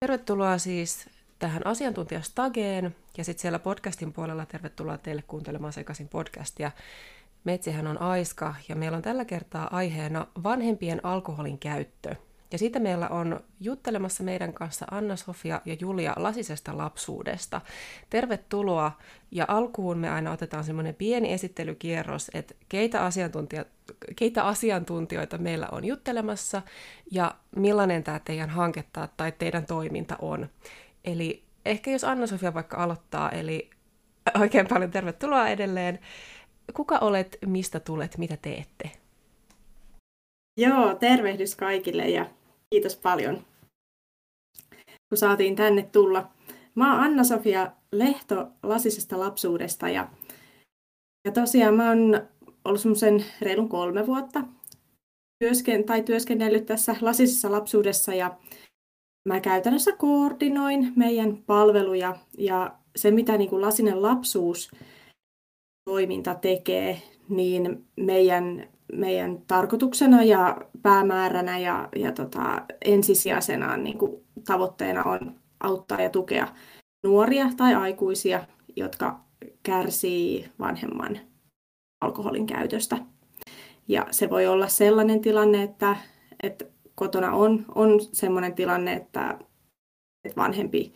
Tervetuloa siis tähän Asiantuntijastageen ja sitten siellä podcastin puolella tervetuloa teille kuuntelemaan Sekaisin podcastia. Metsihän on Aiska ja meillä on tällä kertaa aiheena vanhempien alkoholin käyttö. Ja siitä meillä on juttelemassa meidän kanssa Anna-Sofia ja Julia Lasisesta lapsuudesta. Tervetuloa, ja alkuun me aina otetaan semmoinen pieni esittelykierros, että keitä asiantuntijoita meillä on juttelemassa ja millainen tämä teidän hanketta tai teidän toiminta on. Eli ehkä jos Anna-Sofia vaikka aloittaa, eli oikein paljon tervetuloa edelleen. Kuka olet, mistä tulet, mitä teette? Joo, tervehdys kaikille ja kiitos paljon, kun saatiin tänne tulla. Mä oon Anna-Sofia Lehto Lasisesta lapsuudesta ja tosiaan mä oon ollut semmoisen reilun 3 vuotta työskennellyt tässä Lasisessa lapsuudessa ja mä käytännössä koordinoin meidän palveluja ja se mitä niin kuin Lasinen lapsuus toiminta tekee, niin meidän tarkoituksena ja päämääränä ja ensisijaisena niin kuin tavoitteena on auttaa ja tukea nuoria tai aikuisia, jotka kärsii vanhemman alkoholin käytöstä. Ja se voi olla sellainen tilanne, että kotona on sellainen tilanne, että vanhempi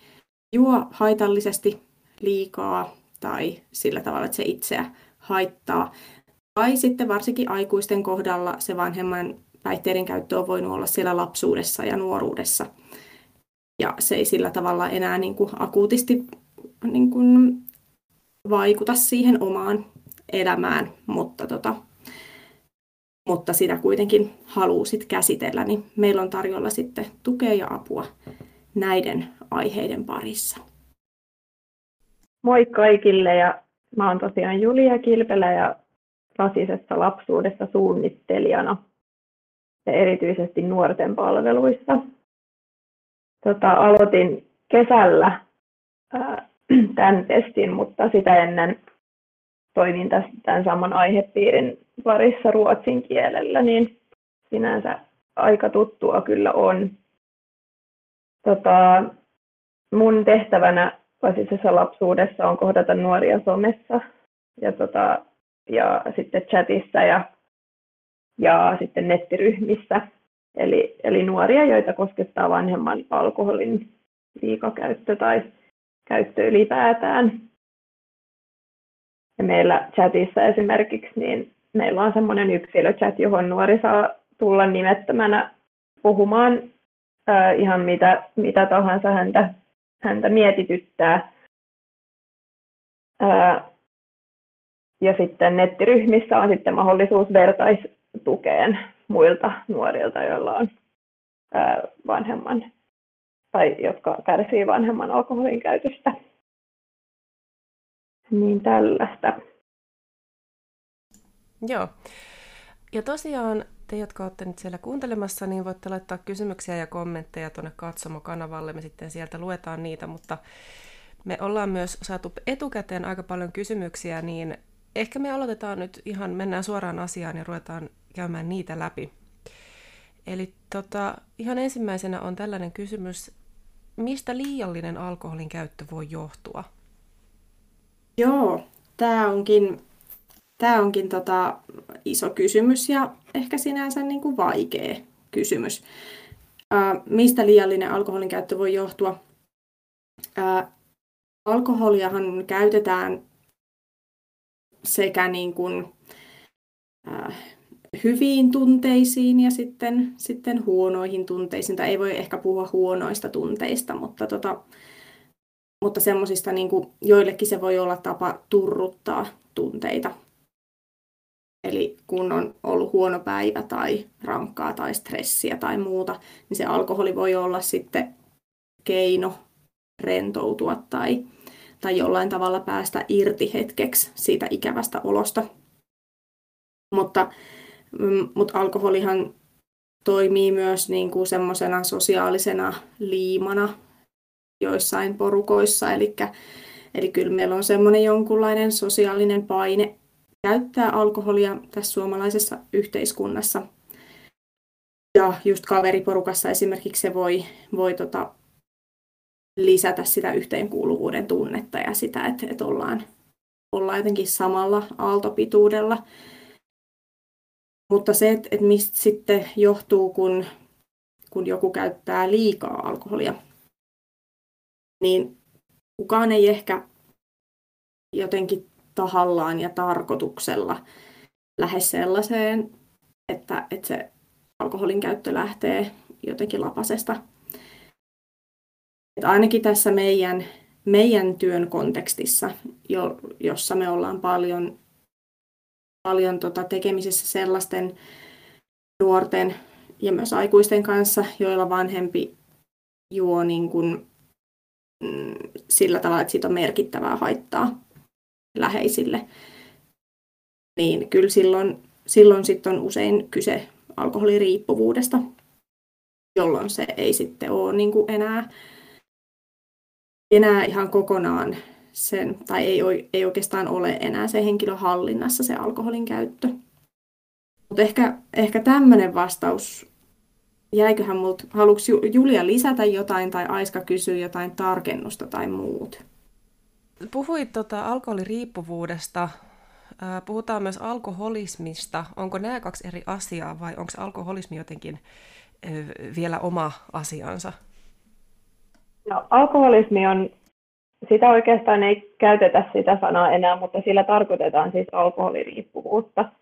juo haitallisesti liikaa tai sillä tavalla, että se itseä haittaa. Tai sitten varsinkin aikuisten kohdalla se vanhemman päihteiden käyttö on voinut olla siellä lapsuudessa ja nuoruudessa. Ja se ei sillä tavalla enää niin kuin akuutisti niin kuin vaikuta siihen omaan elämään, mutta sitä kuitenkin haluaa sit käsitellä. Niin meillä on tarjolla sitten tukea ja apua näiden aiheiden parissa. Moi kaikille, ja mä oon tosiaan Julia Kilpelä ja Lasisessa lapsuudessa suunnittelijana ja erityisesti nuorten palveluissa. Aloitin kesällä tämän testin, mutta sitä ennen toimin tämän saman aihepiirin parissa ruotsin kielellä, niin sinänsä aika tuttua kyllä on. Mun tehtävänä Lasisessa lapsuudessa on kohdata nuoria somessa ja sitten chatissa ja sitten nettiryhmissä. Eli nuoria, joita koskettaa vanhemman alkoholin liikakäyttö tai käyttö ylipäätään. Ja meillä chatissa esimerkiksi niin meillä on semmoinen yksilöchat, johon nuori saa tulla nimettömänä puhumaan ihan mitä tahansa häntä mietityttää. Ja sitten nettiryhmissä on sitten mahdollisuus vertaistukeen muilta nuorilta, joilla on vanhemman tai jotka kärsii vanhemman alkoholin käytöstä. Niin tällaista. Joo. Ja tosiaan te, jotka olette nyt siellä kuuntelemassa, niin voitte laittaa kysymyksiä ja kommentteja tuonne Katsomo-kanavalle. Me sitten sieltä luetaan niitä, mutta me ollaan myös saatu etukäteen aika paljon kysymyksiä, niin ehkä me aloitetaan nyt ihan, mennään suoraan asiaan ja ruvetaan käymään niitä läpi. Eli ihan ensimmäisenä on tällainen kysymys, mistä liiallinen alkoholin käyttö voi johtua? Joo, tämä onkin iso kysymys ja ehkä sinänsä niin kuin vaikea kysymys. Mistä liiallinen alkoholin käyttö voi johtua? Alkoholiahan käytetään sekä niin kuin, hyviin tunteisiin ja sitten huonoihin tunteisiin. Tai ei voi ehkä puhua huonoista tunteista, mutta semmoisista niin kuin joillekin se voi olla tapa turruttaa tunteita. Eli kun on ollut huono päivä tai rankkaa tai stressiä tai muuta, niin se alkoholi voi olla sitten keino rentoutua tai jollain tavalla päästä irti hetkeksi siitä ikävästä olosta. Mutta alkoholihan toimii myös niin kuin semmoisena sosiaalisena liimana joissain porukoissa. Eli kyllä meillä on semmoinen jonkunlainen sosiaalinen paine käyttää alkoholia tässä suomalaisessa yhteiskunnassa. Ja just kaveriporukassa esimerkiksi se voi lisätä sitä yhteenkuuluvuuden tunnetta ja sitä, että ollaan jotenkin samalla aaltopituudella. Mutta se, että mistä sitten johtuu, kun joku käyttää liikaa alkoholia, niin kukaan ei ehkä jotenkin tahallaan ja tarkoituksella lähde sellaiseen, että se alkoholin käyttö lähtee jotenkin lapasesta. Et ainakin tässä meidän työn kontekstissa, jossa me ollaan paljon tekemisissä sellaisten nuorten ja myös aikuisten kanssa, joilla vanhempi juo niin kuin sillä tavalla, että siitä on merkittävää haittaa läheisille, niin kyllä silloin sit on usein kyse alkoholiriippuvuudesta, jolloin se ei sitten ole niin kuin enää ihan kokonaan sen, tai ei oikeastaan ole enää se henkilön hallinnassa se alkoholin käyttö. Mutta ehkä tämmöinen vastaus, jäiköhän multa, haluatko Julia lisätä jotain tai Aiska kysyä jotain tarkennusta tai muut? Puhuit alkoholiriippuvuudesta, puhutaan myös alkoholismista. Onko nämä kaksi eri asiaa vai onko alkoholismi jotenkin vielä oma asiansa? No, alkoholismi on, sitä oikeastaan ei käytetä sitä sanaa enää, mutta sillä tarkoitetaan siis alkoholiriippuvuutta.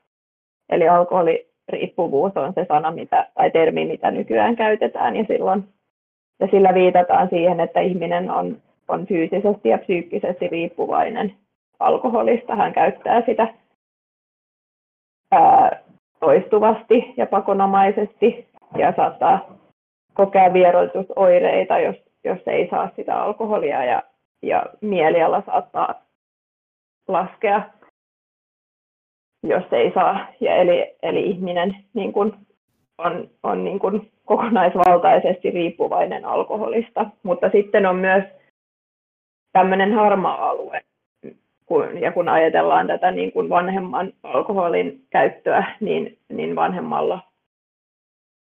Eli alkoholiriippuvuus on se sana tai termi, mitä nykyään käytetään, ja sillä viitataan siihen, että ihminen on fyysisesti ja psyykkisesti riippuvainen alkoholista. Hän käyttää sitä toistuvasti ja pakonomaisesti ja saattaa kokea vieroitusoireita, jos ei saa sitä alkoholia, ja mieliala saattaa laskea, jos ei saa. Ja eli ihminen niin kuin on niin kuin kokonaisvaltaisesti riippuvainen alkoholista, mutta sitten on myös tämmöinen harmaa alue, kun ajatellaan tätä niin kuin vanhemman alkoholin käyttöä, niin vanhemmalla,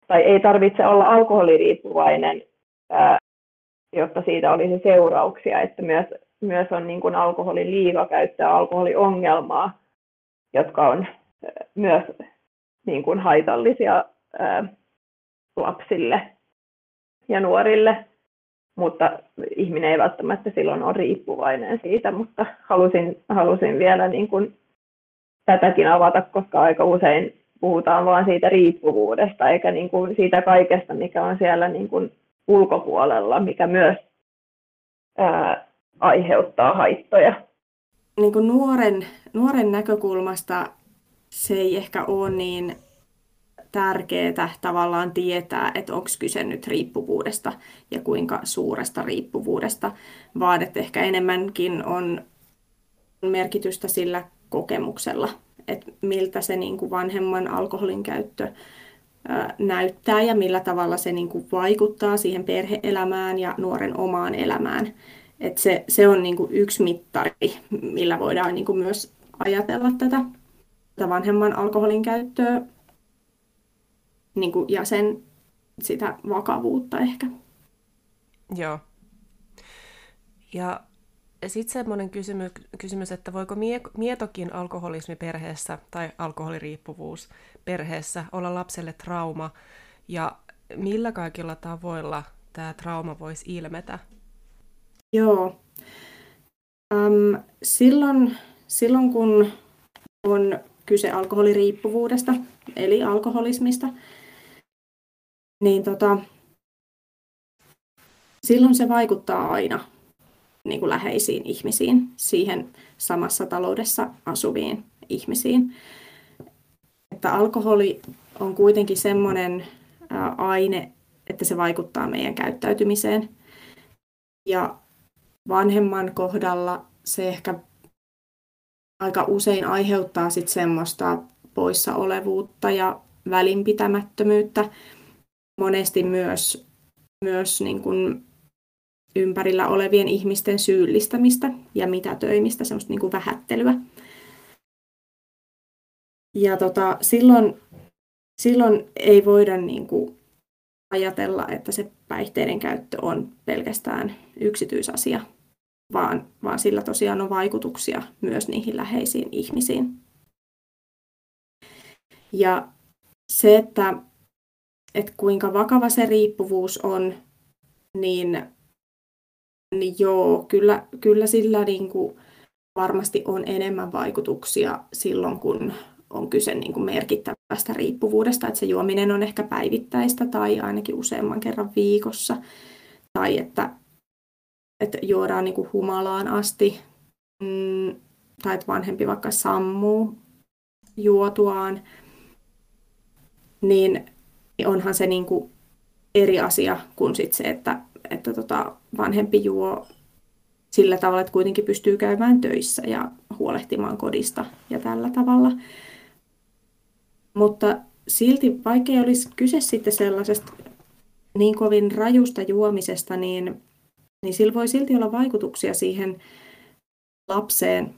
tai ei tarvitse olla alkoholiriippuvainen, jotta siitä olisi seurauksia, että myös on niin kuin alkoholin liikakäyttöä, alkoholiongelmaa, jotka on myös niin kuin haitallisia lapsille ja nuorille, mutta ihminen ei välttämättä silloin ole riippuvainen siitä, mutta halusin vielä niin kuin tätäkin avata, koska aika usein puhutaan vain siitä riippuvuudesta, eikä niin kuin siitä kaikesta, mikä on siellä niin kuin ulkopuolella, mikä myös aiheuttaa haittoja. Niin kuin nuoren näkökulmasta se ei ehkä ole niin tärkeää tavallaan tietää, että onko kyse nyt riippuvuudesta ja kuinka suuresta riippuvuudesta, vaan että ehkä enemmänkin on merkitystä sillä kokemuksella, että miltä se niin kuin vanhemman alkoholin käyttö näyttää ja millä tavalla se niin kuin vaikuttaa siihen perhe-elämään ja nuoren omaan elämään. Että se on niin kuin yksi mittari, millä voidaan niin kuin myös ajatella tätä vanhemman alkoholin käyttöä niin kuin ja sitä vakavuutta ehkä. Joo. Ja sitten semmoinen kysymys, että voiko mietokin alkoholismi perheessä tai alkoholiriippuvuus perheessä olla lapselle trauma, ja millä kaikilla tavoilla tämä trauma voisi ilmetä? Joo. Silloin kun on kyse alkoholiriippuvuudesta, eli alkoholismista, niin silloin se vaikuttaa aina niin kuin läheisiin ihmisiin, siihen samassa taloudessa asuviin ihmisiin. Että alkoholi on kuitenkin semmoinen aine, että se vaikuttaa meidän käyttäytymiseen. Ja vanhemman kohdalla se ehkä aika usein aiheuttaa sit semmoista poissaolevuutta ja välinpitämättömyyttä. Monesti myös niin kuin ympärillä olevien ihmisten syyllistämistä ja mitätöimistä, semmoista niin kuin vähättelyä. Ja silloin ei voida niinku ajatella, että se päihteiden käyttö on pelkästään yksityisasia, vaan sillä tosiaan on vaikutuksia myös niihin läheisiin ihmisiin. Ja se, että kuinka vakava se riippuvuus on, niin joo, kyllä sillä niinku varmasti on enemmän vaikutuksia silloin, kun on kyse niinku merkittävästä riippuvuudesta, että se juominen on ehkä päivittäistä tai ainakin useamman kerran viikossa, tai että juodaan niinku humalaan asti, tai että vanhempi vaikka sammuu juotuaan, niin onhan se niinku eri asia kuin sit se, että vanhempi juo sillä tavalla, että kuitenkin pystyy käymään töissä ja huolehtimaan kodista ja tällä tavalla. Mutta silti vaikka ei olisi kyse sitten sellaisesta niin kovin rajusta juomisesta, niin sillä voi silti olla vaikutuksia siihen lapseen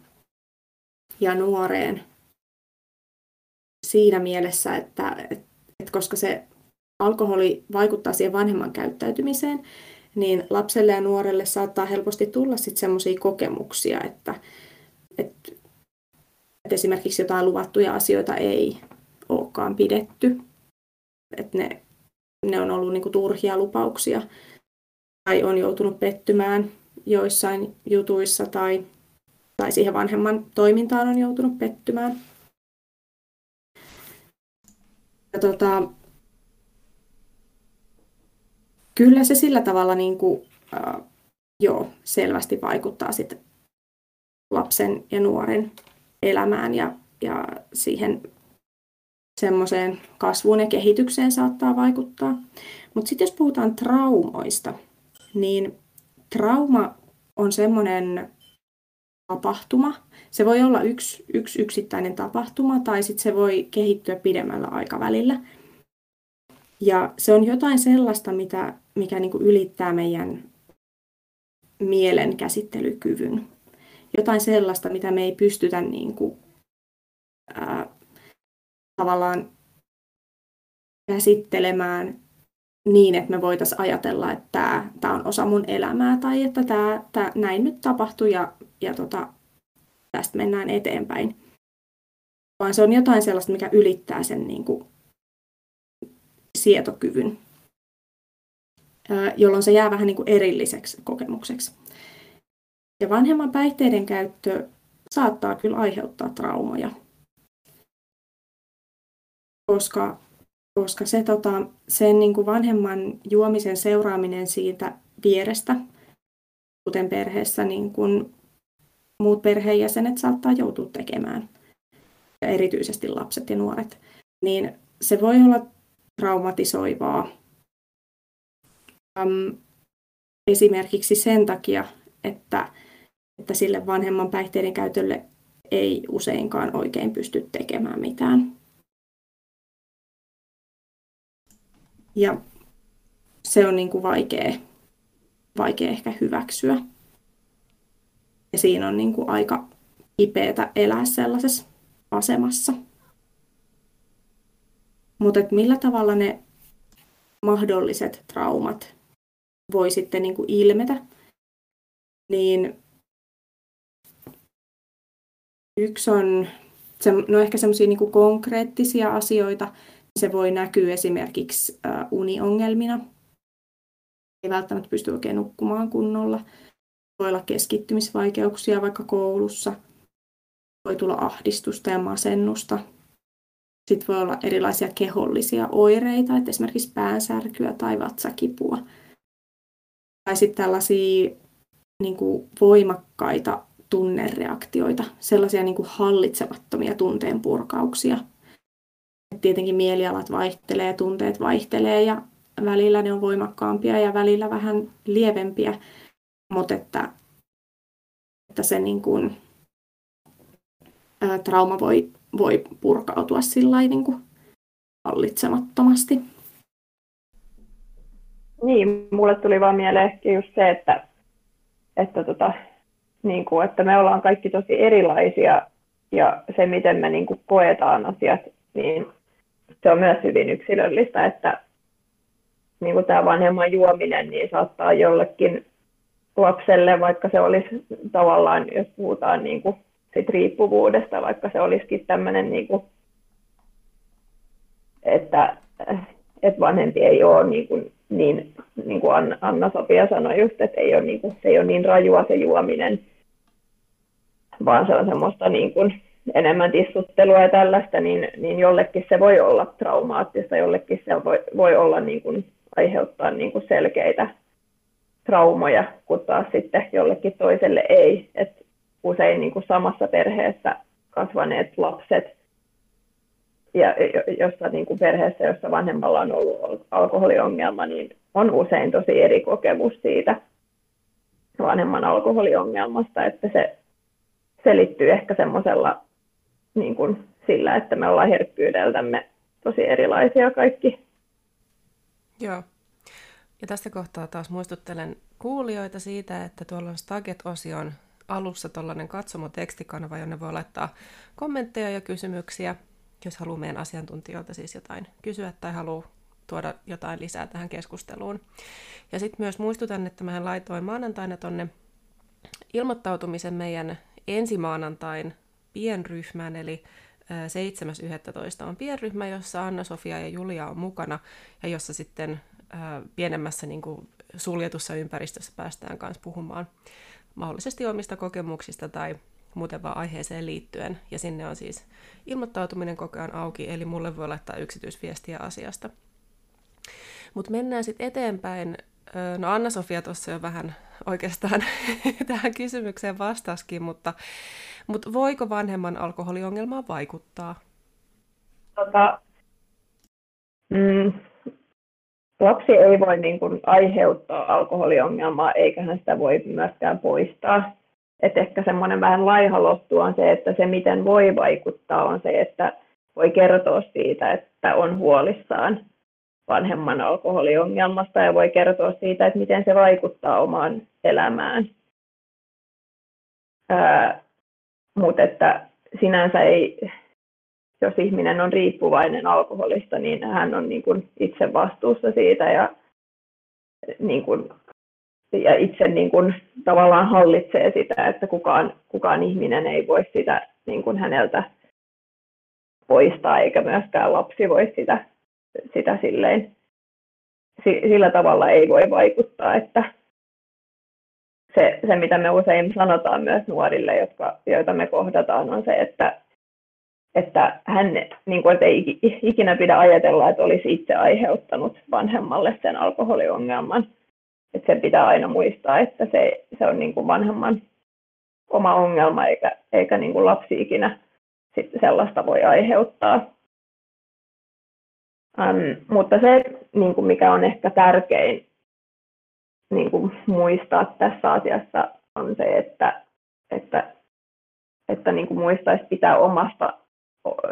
ja nuoreen siinä mielessä, että koska se alkoholi vaikuttaa siihen vanhemman käyttäytymiseen, niin lapselle ja nuorelle saattaa helposti tulla sitten semmoisia kokemuksia, että esimerkiksi jotain luvattuja asioita ei olekaan pidetty, että ne on ollut niinku turhia lupauksia tai on joutunut pettymään joissain jutuissa tai siihen vanhemman toimintaan on joutunut pettymään. Ja kyllä se sillä tavalla selvästi vaikuttaa sit lapsen ja nuoren elämään ja siihen semmoiseen kasvuun ja kehitykseen saattaa vaikuttaa. Mutta sitten jos puhutaan traumoista, niin trauma on semmoinen tapahtuma. Se voi olla yksi yksittäinen tapahtuma tai sitten se voi kehittyä pidemmällä aikavälillä. Ja se on jotain sellaista, mikä niinku ylittää meidän mielen käsittelykyvyn. Jotain sellaista, mitä me ei pystytä niinku, tavallaan käsittelemään niin, että me voitaisiin ajatella, että tämä on osa mun elämää tai että tää näin nyt tapahtui ja tästä mennään eteenpäin. Vaan se on jotain sellaista, mikä ylittää sen niinku sietokyvyn, jolloin se jää vähän niin kuin erilliseksi kokemukseksi. Ja vanhemman päihteiden käyttö saattaa kyllä aiheuttaa traumoja, koska se, sen niin kuin vanhemman juomisen seuraaminen siitä vierestä, kuten perheessä, niin kuin muut perheenjäsenet saattaa joutua tekemään, ja erityisesti lapset ja nuoret, niin se voi olla traumatisoivaa. Esimerkiksi sen takia, että sille vanhemman päihteiden käytölle ei useinkaan oikein pysty tekemään mitään. Ja se on niin kuin vaikea ehkä hyväksyä. Ja siinä on niin kuin aika kipeätä elää sellaisessa asemassa. Mutta millä tavalla ne mahdolliset traumat voi sitten niinku ilmetä, niin yksi on ehkä semmoisia niinku konkreettisia asioita. Se voi näkyä esimerkiksi uniongelmina. Ei välttämättä pysty oikein nukkumaan kunnolla. Voi olla keskittymisvaikeuksia vaikka koulussa. Voi tulla ahdistusta ja masennusta. Sitten voi olla erilaisia kehollisia oireita, että esimerkiksi päänsärkyä tai vatsakipua. Tai sitten tällaisia niin kuin voimakkaita tunnereaktioita, sellaisia niin kuin hallitsemattomia tunteen purkauksia. Et tietenkin mielialat vaihtelee, tunteet vaihtelee ja välillä ne on voimakkaampia ja välillä vähän lievempiä. Mutta että se niin kuin, trauma voi purkautua sillain niin kuin hallitsemattomasti. Niin, mulle tuli vaan mieleen ehkä just se, että me ollaan kaikki tosi erilaisia ja se, miten me niin kuin koetaan asiat, niin se on myös hyvin yksilöllistä, että niin kuin tämä vanhemman juominen niin saattaa jollekin lapselle, vaikka se olisi tavallaan, jos puhutaan niin kuin sit riippuvuudesta, vaikka se olisikin tämmöinen, niin kuin, että vanhempi ei ole niin kuin Anna-Sofia sanoi just, että ei ole niin kuin, se ei ole niin rajua se juominen, vaan se on semmoista niin kuin enemmän tissuttelua ja tällaista, niin jollekin se voi olla traumaattista, jollekin se voi olla niin kuin, aiheuttaa niin kuin selkeitä traumoja, kun taas sitten jollekin toiselle ei. Et usein niin kuin samassa perheessä kasvaneet lapset, ja jossa niin kuin perheessä, jossa vanhemmalla on ollut alkoholiongelma, niin on usein tosi eri kokemus siitä vanhemman alkoholiongelmasta, että se selittyy ehkä semmoisella niin kuin sillä, että me ollaan herkkyydeltämme tosi erilaisia kaikki. Joo. Ja tässä kohtaa taas muistuttelen kuulijoita siitä, että tuolla on Staget-osion alussa tuollainen Katsomo-tekstikanava, jonne voi laittaa kommentteja ja kysymyksiä, jos haluaa meidän asiantuntijoilta siis jotain kysyä tai haluaa tuoda jotain lisää tähän keskusteluun. Ja sitten myös muistutan, että mä laitoin maanantaina tuonne ilmoittautumisen meidän ensi maanantain pienryhmään, eli 7.11. on pienryhmä, jossa Anna-Sofia ja Julia on mukana, ja jossa sitten pienemmässä niin kuin suljetussa ympäristössä päästään kanssa puhumaan mahdollisesti omista kokemuksista tai muuten vaan aiheeseen liittyen. Ja sinne on siis ilmoittautuminen koko ajan auki, eli mulle voi laittaa yksityisviestiä asiasta. Mutta mennään sitten eteenpäin. No Anna-Sofia tuossa jo vähän oikeastaan tähän kysymykseen vastasikin, mutta voiko vanhemman alkoholiongelmaan vaikuttaa? Lapsi ei voi niin kuin aiheuttaa alkoholiongelmaa, eikä hän sitä voi myöskään poistaa. Et ehkä semmoinen vähän laiha lottu on se, että se miten voi vaikuttaa on se, että voi kertoa siitä, että on huolissaan vanhemman alkoholiongelmasta ja voi kertoa siitä, että miten se vaikuttaa omaan elämään. Mutta että sinänsä ei, jos ihminen on riippuvainen alkoholista, niin hän on niin kuin itse vastuussa siitä ja, niin kuin, ja itse niin kuin tavallaan hallitsee sitä, että kukaan ihminen ei voi sitä niin kuin häneltä poistaa eikä myöskään lapsi voi sitä silleen, sillä tavalla ei voi vaikuttaa, että se mitä me usein sanotaan myös nuorille, joita me kohdataan, on se, että hän niin kuin, että ei ikinä pidä ajatella, että olisi itse aiheuttanut vanhemmalle sen alkoholiongelman. Että sen pitää aina muistaa, että se on niin kuin vanhemman oma ongelma, eikä niin kuin lapsi ikinä sellaista voi aiheuttaa. Mutta se, niin kuin mikä on ehkä tärkein niin kuin muistaa tässä asiassa, on se, että niin kuin muistaisi pitää omasta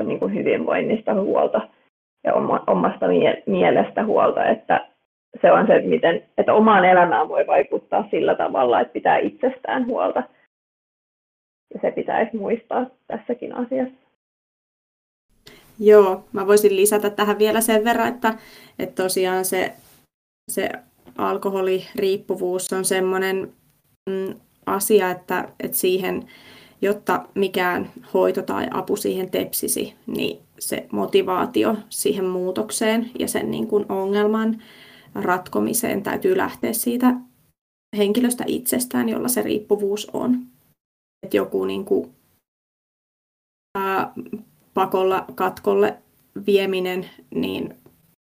niin kuin hyvinvoinnista huolta ja omasta mielestä huolta, että se on se, että omaan elämään voi vaikuttaa sillä tavalla, että pitää itsestään huolta. Ja se pitäisi muistaa tässäkin asiassa. Joo, mä voisin lisätä tähän vielä sen verran, että tosiaan se alkoholiriippuvuus on semmoinen asia, että siihen, jotta mikään hoito tai apu siihen tepsisi, niin se motivaatio siihen muutokseen ja sen niin kuin ongelman ratkomiseen täytyy lähteä siitä henkilöstä itsestään, jolla se riippuvuus on. Että joku niin kuin, pakolla katkolle vieminen niin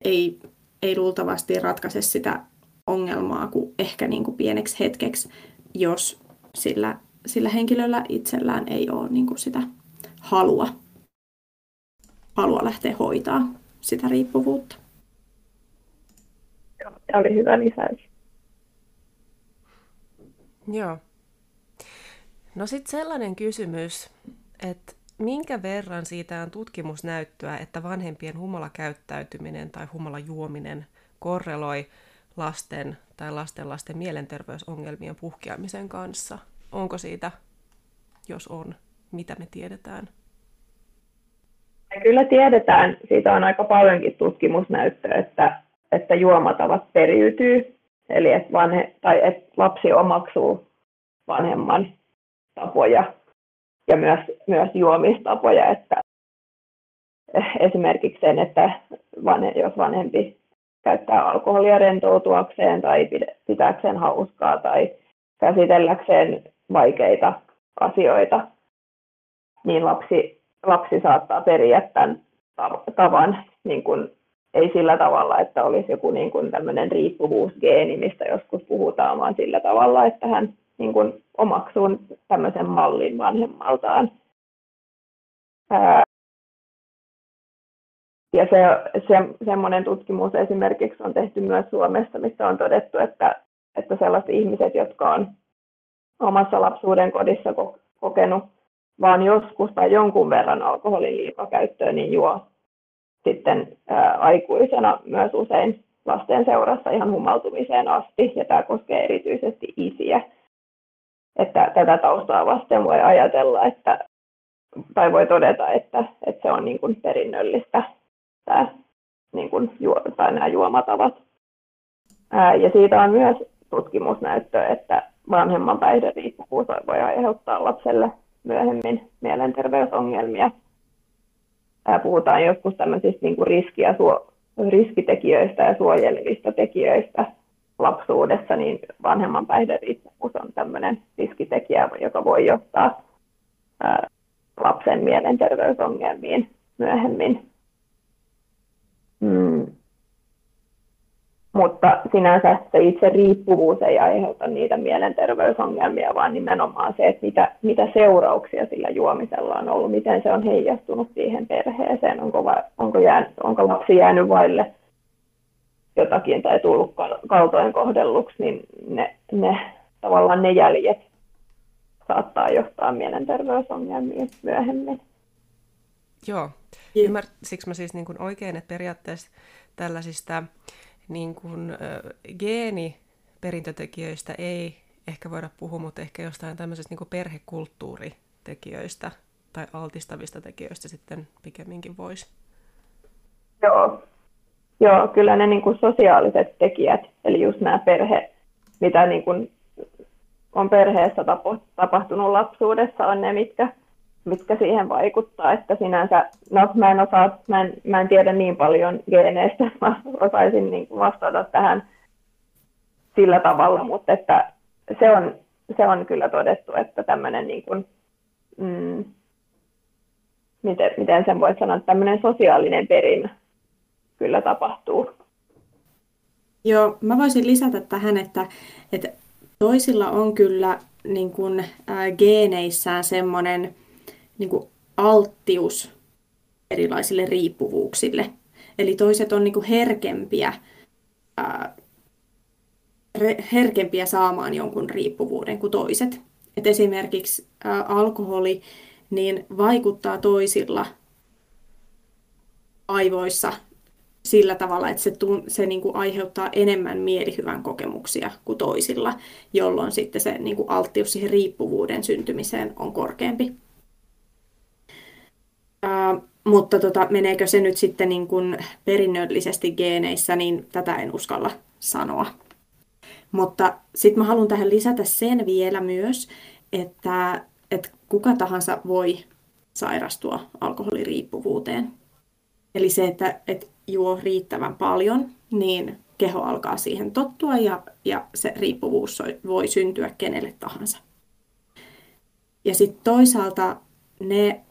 ei luultavasti ratkaise sitä ongelmaa kuin ehkä niin kuin pieneksi hetkeksi, jos sillä henkilöllä itsellään ei ole niin kuin sitä halua lähteä hoitaa sitä riippuvuutta. Joo, tämä oli hyvä lisäys. Joo. No sitten sellainen kysymys, että minkä verran siitä on tutkimusnäyttöä, että vanhempien humalakäyttäytyminen tai humalajuominen korreloi lasten tai lastenlasten mielenterveysongelmien puhkeamisen kanssa? Onko siitä, jos on, mitä me tiedetään? Ja kyllä tiedetään, siitä on aika paljonkin tutkimusnäyttöä, että juomatavat periytyy, eli että lapsi omaksuu vanhemman tapoja ja myös juomistapoja, että esimerkiksi sen, että jos vanhempi käyttää alkoholia rentoutuakseen tai pitääkseen hauskaa tai käsitelläkseen vaikeita asioita, niin lapsi saattaa periä tämän tavan, niin kuin, ei sillä tavalla, että olisi joku niin kuin tämmöinen riippuvuusgeeni, mistä joskus puhutaan, vaan sillä tavalla, että hän niin kuin omaksuu tämmöisen mallin vanhemmaltaan. Ja semmoinen tutkimus esimerkiksi on tehty myös Suomessa, missä on todettu, että sellaiset ihmiset, jotka on omassa lapsuuden kodissa kokenut vaan joskus tai jonkun verran alkoholin liikakäyttöä, niin juo sitten aikuisena myös usein lasten seurassa ihan humaltumiseen asti, ja tämä koskee erityisesti isiä. Että tätä taustaa vasten voi ajatella, tai voi todeta, että se on niin kuin perinnöllistä, niin kuin nämä juomatavat. Ja siitä on myös tutkimusnäyttöä, että vanhemman päihderiippuvuus voi aiheuttaa lapselle myöhemmin mielenterveysongelmia. Puhutaan joskus tämmöisistä niin kuin riskitekijöistä ja suojelevista tekijöistä lapsuudessa, niin vanhemman päihderiippuvuus on tämmöinen riskitekijä, joka voi johtaa lapsen mielenterveysongelmiin myöhemmin. Mutta sinänsä se itse riippuvuus ei aiheuta niitä mielenterveysongelmia, vaan nimenomaan se, että mitä seurauksia sillä juomisella on ollut, miten se on heijastunut siihen perheeseen, onko lapsi jäänyt vaille jotakin tai tullut kaltoin kohdelluksi, niin ne jäljet saattaa johtaa mielenterveysongelmiin myöhemmin. Joo, ymmärsikö mä siis niin kuin oikein, että periaatteessa tällaisista niin kuin geeniperintötekijöistä ei ehkä voida puhua, mutta ehkä jostain tämmöisistä niin kuin perhekulttuuritekijöistä tai altistavista tekijöistä sitten pikemminkin voisi. Joo, kyllä ne niin kuin sosiaaliset tekijät, eli just nämä mitä niin kuin on perheessä tapahtunut lapsuudessa, on ne, mitkä siihen vaikuttaa, että sinänsä, mä en tiedä niin paljon geeneistä, mä osaisin niin kuin vastata tähän sillä tavalla, mutta että se on kyllä todettu, että tämmöinen niin kuin, miten sen voi sanoa, tämmöinen sosiaalinen perimä kyllä tapahtuu. Joo, mä voisin lisätä tähän, että toisilla on kyllä niin kuin, geeneissään semmoinen niin kuin alttius erilaisille riippuvuuksille. Eli toiset on niin kuin herkempiä saamaan jonkun riippuvuuden kuin toiset. Et esimerkiksi alkoholi niin vaikuttaa toisilla aivoissa sillä tavalla, että se niin kuin aiheuttaa enemmän mielihyvän kokemuksia kuin toisilla, jolloin sitten se niin kuin alttius siihen riippuvuuden syntymiseen on korkeampi. Mutta meneekö se nyt sitten niin kuin perinnöllisesti geeneissä, niin tätä en uskalla sanoa. Mutta sitten mä haluan tähän lisätä sen vielä myös, että kuka tahansa voi sairastua alkoholiriippuvuuteen. Eli se, että juo riittävän paljon, niin keho alkaa siihen tottua ja se riippuvuus voi syntyä kenelle tahansa. Ja sitten toisaalta ne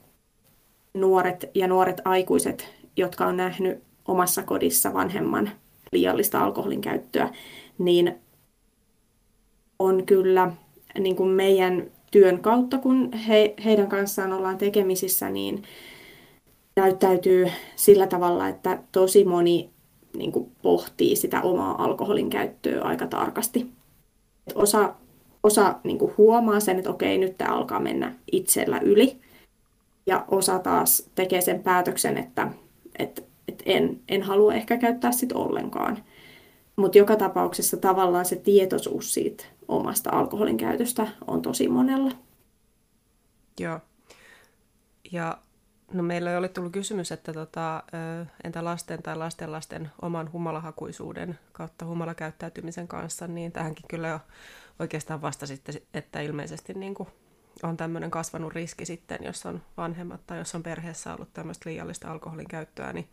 nuoret ja nuoret aikuiset, jotka on nähnyt omassa kodissa vanhemman liiallista alkoholin käyttöä, niin on kyllä niin kuin meidän työn kautta, kun heidän kanssaan ollaan tekemisissä, niin näyttäytyy sillä tavalla, että tosi moni niin kuin pohtii sitä omaa alkoholin käyttöä aika tarkasti. Et osa niin kuin huomaa sen, että okei, nyt tämä alkaa mennä itsellä yli. Ja osa taas tekee sen päätöksen, että en halua ehkä käyttää sitä ollenkaan. Mutta joka tapauksessa tavallaan se tietoisuus siitä omasta alkoholin käytöstä on tosi monella. Joo. Ja No meillä oli tullut kysymys, että entä lasten tai lastenlasten oman humalahakuisuuden kautta humalakäyttäytymisen kanssa, niin tähänkin kyllä jo oikeastaan vastasitte, että ilmeisesti niin kuin on tämmöinen kasvanut riski sitten, jos on vanhemmat tai jos on perheessä ollut tämmöistä liiallista alkoholin käyttöä, niin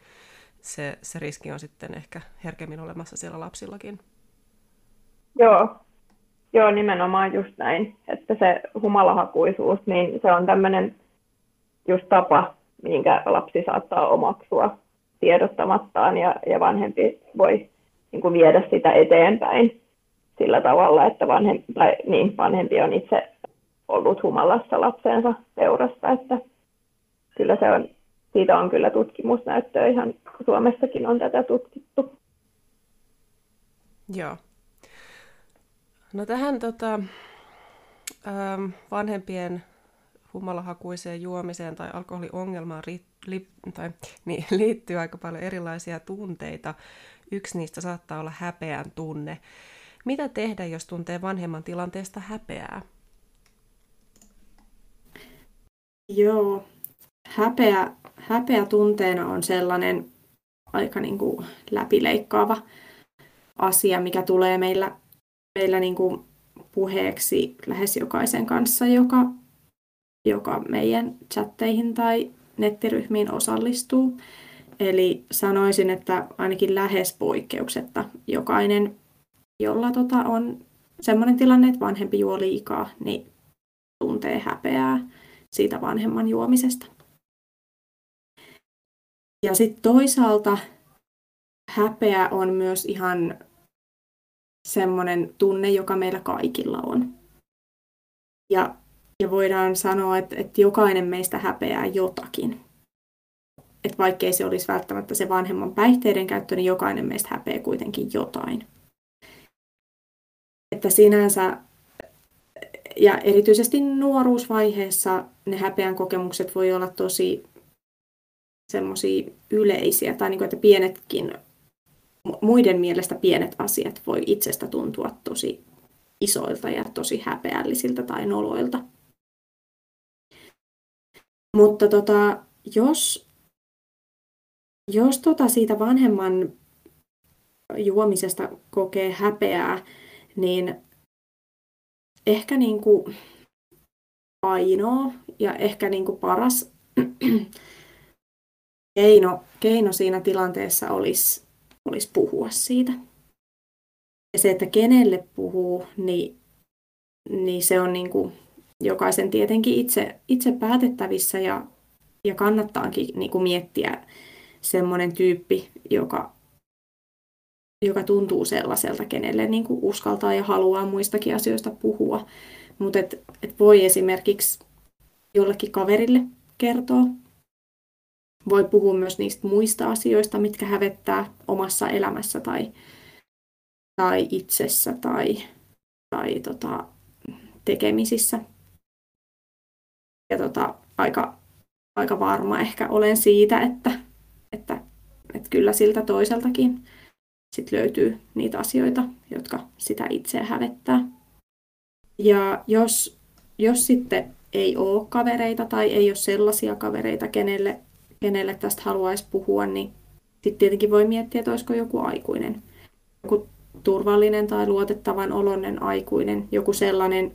se riski on sitten ehkä herkemmin olemassa siellä lapsillakin. Joo, nimenomaan just näin, että se humalahakuisuus, niin se on tämmöinen just tapa, minkä lapsi saattaa omaksua tiedottamattaan ja vanhempi voi niin kuin viedä sitä eteenpäin sillä tavalla, että vanhempi on itse ollut humalassa lapsensa seurasta, että kyllä se on, siitä on kyllä tutkimusnäyttöä, ihan Suomessakin on tätä tutkittu. Joo. No tähän vanhempien humalahakuiseen juomiseen tai alkoholiongelmaan liittyy aika paljon erilaisia tunteita. Yksi niistä saattaa olla häpeän tunne. Mitä tehdä, jos tuntee vanhemman tilanteesta häpeää? Joo, häpeä tunteena on sellainen aika niin kuin läpileikkaava asia, mikä tulee meillä niin kuin puheeksi lähes jokaisen kanssa, joka meidän chatteihin tai nettiryhmiin osallistuu. Eli sanoisin, että ainakin lähes poikkeuksetta jokainen, jolla on sellainen tilanne, että vanhempi juo liikaa, niin tuntee häpeää siitä vanhemman juomisesta. Ja sitten toisaalta häpeä on myös ihan semmoinen tunne, joka meillä kaikilla on. Ja voidaan sanoa, että jokainen meistä häpeää jotakin. Että vaikkei se olisi välttämättä se vanhemman päihteiden käyttö, niin jokainen meistä häpeää kuitenkin jotain. Että sinänsä, ja erityisesti nuoruusvaiheessa ne häpeän kokemukset voi olla tosi semmoisia yleisiä, tai niin kuin, että pienetkin, muiden mielestä pienet asiat voi itsestä tuntua tosi isoilta ja tosi häpeällisiltä tai noloilta. Mutta jos siitä vanhemman juomisesta kokee häpeää, niin ehkä niin kuin ainoa ja ehkä niin kuin paras keino siinä tilanteessa olisi puhua siitä. Ja se, että kenelle puhuu, niin se on niin kuin jokaisen tietenkin itse päätettävissä ja kannattaakin niin kuin miettiä semmoinen tyyppi, joka tuntuu sellaiselta, kenelle niin kuin uskaltaa ja haluaa muistakin asioista puhua. Mutta et voi esimerkiksi jollekin kaverille kertoa. Voi puhua myös niistä muista asioista, mitkä hävettää omassa elämässä tai itsessä tai tekemisissä. Ja aika varma ehkä olen siitä, että kyllä siltä toiseltakin sit löytyy niitä asioita, jotka sitä itseä hävettää. Ja jos sitten ei ole kavereita tai ei ole sellaisia kavereita, kenelle tästä haluaisi puhua, niin sitten tietenkin voi miettiä, että olisiko joku aikuinen, joku turvallinen tai luotettavan oloinen aikuinen, joku sellainen,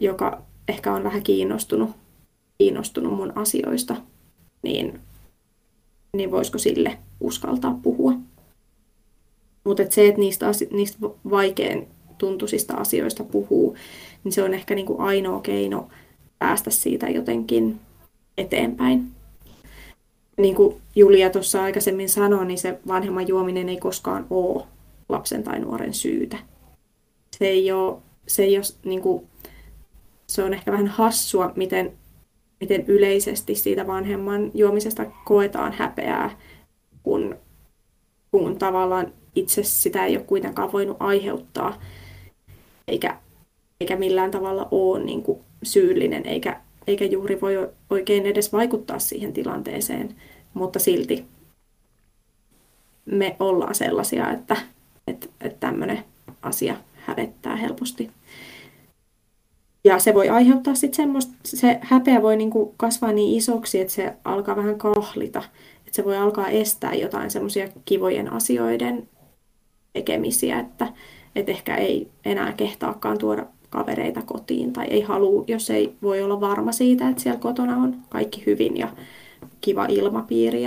joka ehkä on vähän kiinnostunut mun asioista, niin voisiko sille uskaltaa puhua. Mutta se, että niistä vaikean tuntuisista asioista puhuu, niin se on ehkä niinku ainoa keino päästä siitä jotenkin eteenpäin. Niin kuin Julia tuossa aikaisemmin sanoi, niin se vanhemman juominen ei koskaan ole lapsen tai nuoren syytä. Se ei ole niin kuin, se on ehkä vähän hassua, miten yleisesti siitä vanhemman juomisesta koetaan häpeää, kun tavallaan itse sitä ei ole kuitenkaan voinut aiheuttaa, eikä millään tavalla ole niin kuin syyllinen, eikä juuri voi oikein edes vaikuttaa siihen tilanteeseen, mutta silti me ollaan sellaisia, että tämmöinen asia hävettää helposti. Ja se voi aiheuttaa sitten semmoista, se häpeä voi niinku kasvaa niin isoksi, että se alkaa vähän kahlita. Että se voi alkaa estää jotain semmoisia kivojen asioiden tekemisiä, että ehkä ei enää kehtaakaan tuoda kavereita kotiin tai ei halua, jos ei voi olla varma siitä, että siellä kotona on kaikki hyvin ja kiva ilmapiiri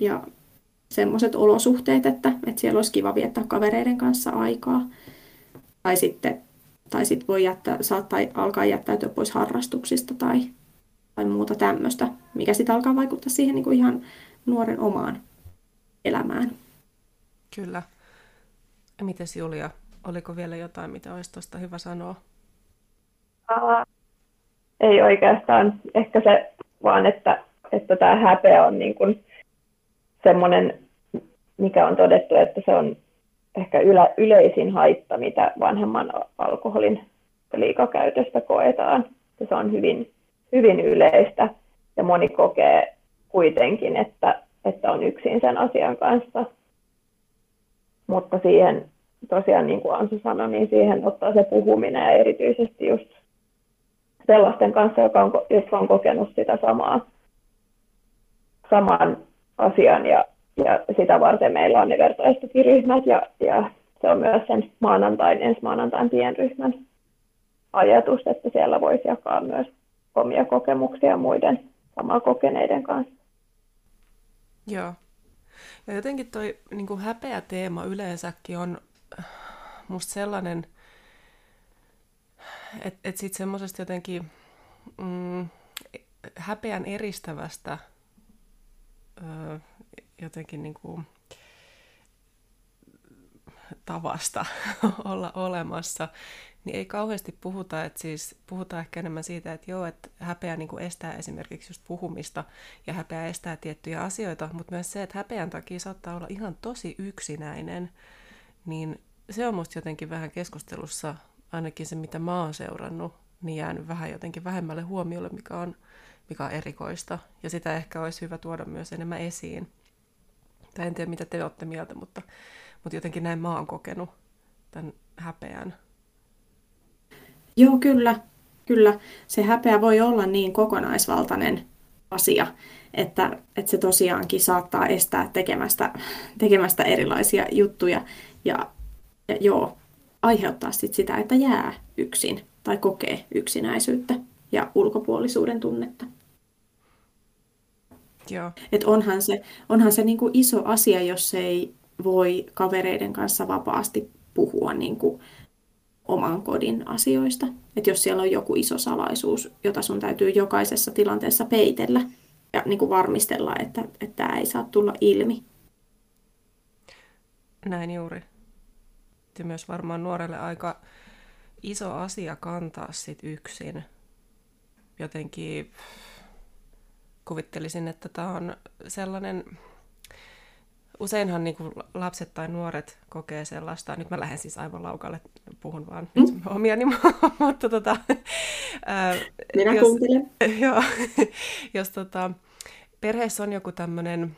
ja semmoiset olosuhteet, että siellä olisi kiva viettää kavereiden kanssa aikaa. Tai sitten voi alkaa jättäytyä pois harrastuksista tai muuta tämmöistä, mikä sitten alkaa vaikuttaa siihen niin kuin ihan nuoren omaan elämään. Kyllä. Mites Julia, oliko vielä jotain, mitä olisi tuosta hyvä sanoa? Ei oikeastaan. Ehkä se vaan, että tämä häpeä on niin kuin semmoinen, mikä on todettu, että se on ehkä yleisin haitta, mitä vanhemman alkoholin liikakäytöstä koetaan. Se on hyvin, hyvin yleistä ja moni kokee kuitenkin, että on yksin sen asian kanssa. Mutta siihen tosiaan, niin kuin Ansu sanoi, niin siihen ottaa se puhuminen ja erityisesti just sellaisten kanssa, jotka on kokenut sitä saman asian ja sitä varten meillä on ne vertaistukiryhmät ja se on myös sen ensi maanantain pienryhmän ajatus, että siellä voisi jakaa myös omia kokemuksia muiden samaa kokeneiden kanssa. Joo. Ja jotenkin toi niin kuin häpeä teema yleensäkin on musta sellainen, että sit semmoisesta jotenkin häpeän eristävästä jotenkin niin kuin tavasta olla olemassa, niin ei kauheasti puhuta, että siis puhutaan ehkä enemmän siitä, että joo, että häpeä niin kuin estää esimerkiksi just puhumista ja häpeä estää tiettyjä asioita, mutta myös se, että häpeän takia saattaa olla ihan tosi yksinäinen, niin se on musta jotenkin vähän keskustelussa, ainakin se mitä mä oon seurannut, niin jäänyt vähän jotenkin vähemmälle huomiolle, mikä on erikoista, ja sitä ehkä olisi hyvä tuoda myös enemmän esiin. Tai en tiedä, mitä te olette mieltä, mutta jotenkin näin mä oon kokenut tämän häpeän. Joo, kyllä. Se häpeä voi olla niin kokonaisvaltainen asia, että se tosiaankin saattaa estää tekemästä erilaisia juttuja ja joo, aiheuttaa sit sitä, että jää yksin tai kokee yksinäisyyttä ja ulkopuolisuuden tunnetta. Joo. Et onhan se niinku iso asia, jos ei voi kavereiden kanssa vapaasti puhua niinku oman kodin asioista. Et jos siellä on joku iso salaisuus, jota sun täytyy jokaisessa tilanteessa peitellä ja niinku varmistella, että tämä ei saa tulla ilmi. Näin juuri. Ja myös varmaan nuorelle aika iso asia kantaa sit yksin. Jotenkin kuvittelisin, että tämä on sellainen, useinhan niin kuin lapset tai nuoret kokee sellaista, nyt mä lähden siis aivan laukalle, puhun vaan omiani, mutta minä kuuntelen. Joo, jos perheessä on joku tämmöinen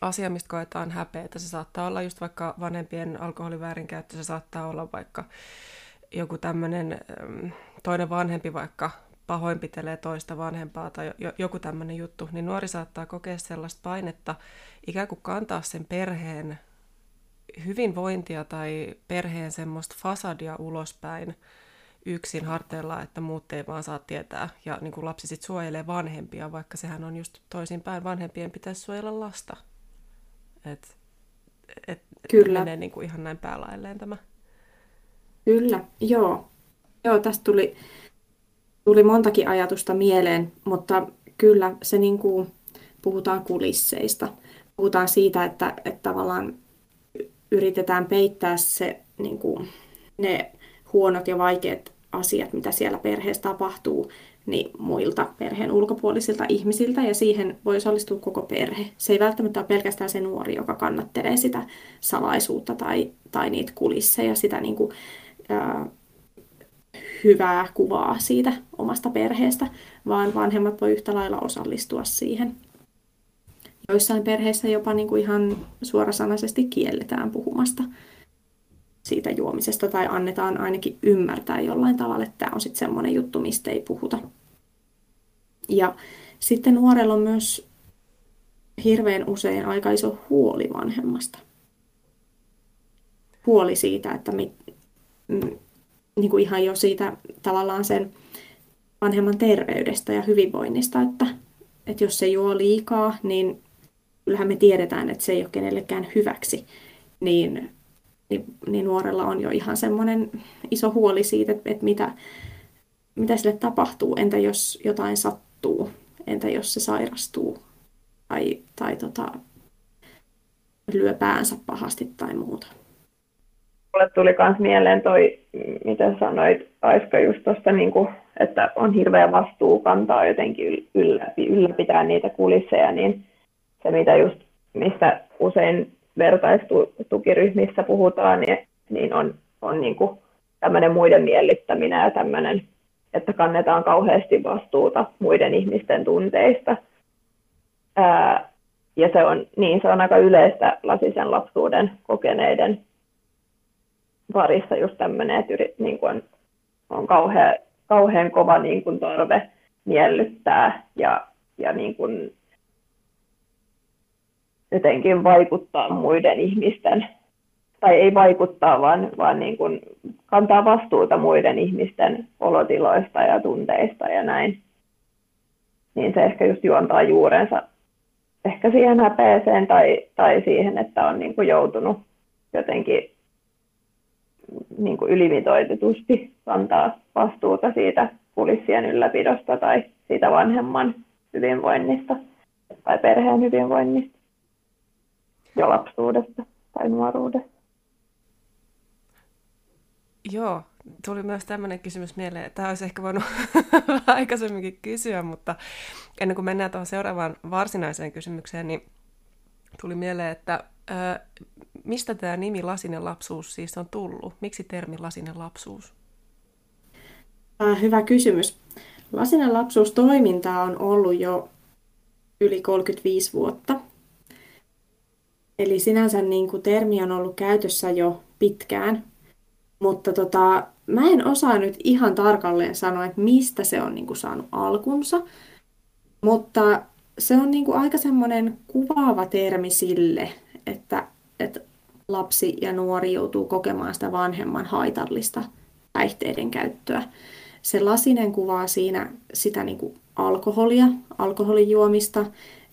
asia, mistä koetaan häpeätä, se saattaa olla just vaikka vanhempien alkoholiväärinkäyttö, se saattaa olla vaikka joku tämmöinen toinen vanhempi vaikka, pahoinpitelee toista vanhempaa tai joku tämmöinen juttu, niin nuori saattaa kokea sellaista painetta ikään kuin kantaa sen perheen hyvinvointia tai perheen semmoista fasadia ulospäin yksin harteilla, että muut ei vaan saa tietää. Ja niin kuin lapsi sitten suojelee vanhempia, vaikka sehän on just toisinpäin, vanhempien pitäisi suojella lasta. Et kyllä. Menee niin kuin ihan näin päälailleen tämä. Kyllä, joo. Joo, tästä tuli montakin ajatusta mieleen, mutta kyllä se niin kuin, puhutaan kulisseista. Puhutaan siitä, että tavallaan yritetään peittää se, niin kuin, ne huonot ja vaikeat asiat, mitä siellä perheessä tapahtuu, niin muilta perheen ulkopuolisilta ihmisiltä, ja siihen voi osallistua koko perhe. Se ei välttämättä ole pelkästään se nuori, joka kannattelee sitä salaisuutta tai niitä kulisseja, sitä niin kuin, hyvää kuvaa siitä omasta perheestä, vaan vanhemmat voi yhtä lailla osallistua siihen. Joissain perheissä jopa niin kuin ihan suorasanaisesti kielletään puhumasta siitä juomisesta tai annetaan ainakin ymmärtää jollain tavalla, että tämä on sitten semmoinen juttu, mistä ei puhuta. Ja sitten nuorella on myös hirveän usein aika iso huoli vanhemmasta. Huoli siitä, että niin kuin ihan jo siitä tavallaan sen vanhemman terveydestä ja hyvinvoinnista, että jos se juo liikaa, niin kyllähän me tiedetään, että se ei ole kenellekään hyväksi, niin nuorella on jo ihan semmoinen iso huoli siitä, että mitä sille tapahtuu, entä jos jotain sattuu, entä jos se sairastuu tai lyö päänsä pahasti tai muuta. Mulle tuli myös mieleen toi, mitä sanoit Aiska just tuosta, niin kuin, että on hirveä vastuu kantaa jotenkin ylläpitää niitä kulisseja, niin se mitä just, mistä usein vertaistukiryhmissä puhutaan, niin on niin kuin tämmöinen muiden miellyttäminen ja tämmöinen, että kannetaan kauheasti vastuuta muiden ihmisten tunteista. Ja se on, niin, se on aika yleistä Lasisen lapsuuden kokeneiden parissa just tämmöinen, että niin kuin on kauhean kova niin kuin tarve miellyttää ja niin kuin jotenkin vaikuttaa muiden ihmisten, tai ei vaikuttaa, vaan niin kuin kantaa vastuuta muiden ihmisten olotiloista ja tunteista ja näin. Niin se ehkä just juontaa juurensa ehkä siihen häpeeseen tai siihen, että on niin kuin joutunut jotenkin niin kuin ylimitoitetusti kantaa vastuuta siitä kulissien ylläpidosta tai siitä vanhemman hyvinvoinnista tai perheen hyvinvoinnista jo lapsuudesta tai nuoruudesta. Joo, tuli myös tämmöinen kysymys mieleen. Tämä olisi ehkä voinut aikaisemminkin kysyä, mutta ennen kuin mennään tuohon seuraavaan varsinaiseen kysymykseen, niin tuli mieleen, että mistä tämä nimi Lasinen lapsuus siis on tullut? Miksi termi Lasinen lapsuus? Hyvä kysymys. Lasinen lapsuustoimintaa on ollut jo yli 35 vuotta. Eli sinänsä niin kuin termi on ollut käytössä jo pitkään, mutta mä en osaa nyt ihan tarkalleen sanoa, että mistä se on niin kuin saanut alkunsa, mutta se on niin kuin aika semmoinen kuvaava termi sille, että lapsi ja nuori joutuu kokemaan sitä vanhemman haitallista päihteiden käyttöä. Se lasinen kuvaa siinä sitä niin kuin alkoholia, alkoholin juomista,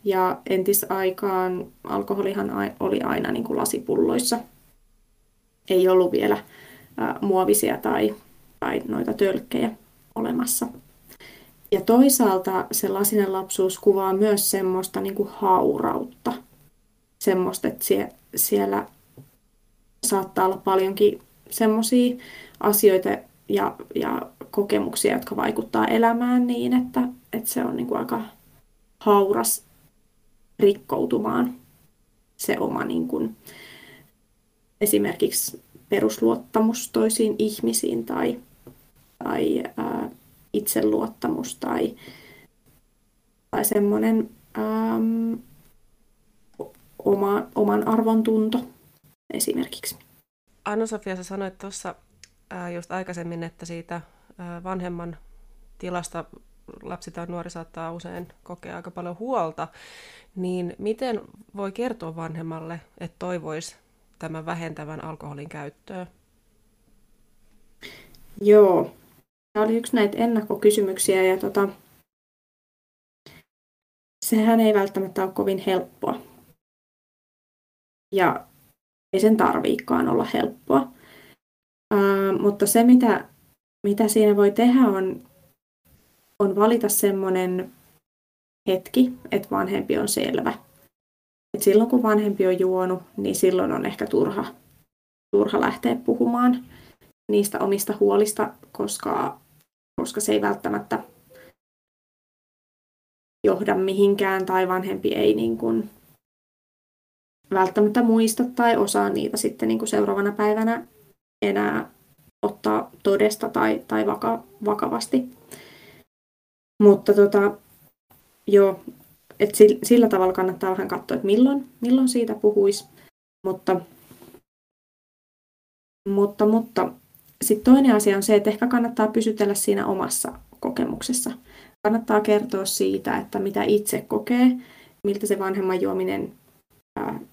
ja entisaikaan alkoholihan oli aina niin kuin lasipulloissa. Ei ollut vielä muovisia tai noita tölkkejä olemassa. Ja toisaalta se lasinen lapsuus kuvaa myös semmoista niin kuin haurautta. Semmoista, että siellä saattaa olla paljonkin semmoisia asioita ja kokemuksia, jotka vaikuttaa elämään niin, että se on niin kuin aika hauras rikkoutumaan se oma niin kuin, esimerkiksi perusluottamus toisiin ihmisiin tai itseluottamus tai semmoinen oman arvontunto esimerkiksi. Anna-Sofia, sä sanoit tuossa just aikaisemmin, että siitä vanhemman tilasta lapsi tai nuori saattaa usein kokea aika paljon huolta, niin miten voi kertoa vanhemmalle, että toivoisi tämän vähentävän alkoholin käyttöä? Joo, tämä oli yksi näitä ennakkokysymyksiä ja sehän ei välttämättä ole kovin helppoa. Ja ei sen tarviikaan olla helppoa, mutta se mitä siinä voi tehdä on valita semmoinen hetki, että vanhempi on selvä. Et silloin kun vanhempi on juonut, niin silloin on ehkä turha lähteä puhumaan niistä omista huolista, koska se ei välttämättä johda mihinkään tai vanhempi ei niin kuin välttämättä muista tai osaa niitä sitten niin kuin seuraavana päivänä enää ottaa todesta tai vakavasti. Mutta joo, että sillä tavalla kannattaa vähän katsoa, että milloin siitä puhuisi, mutta Mutta sitten toinen asia on se, että ehkä kannattaa pysytellä siinä omassa kokemuksessa. Kannattaa kertoa siitä, että mitä itse kokee, miltä se vanhemman juominen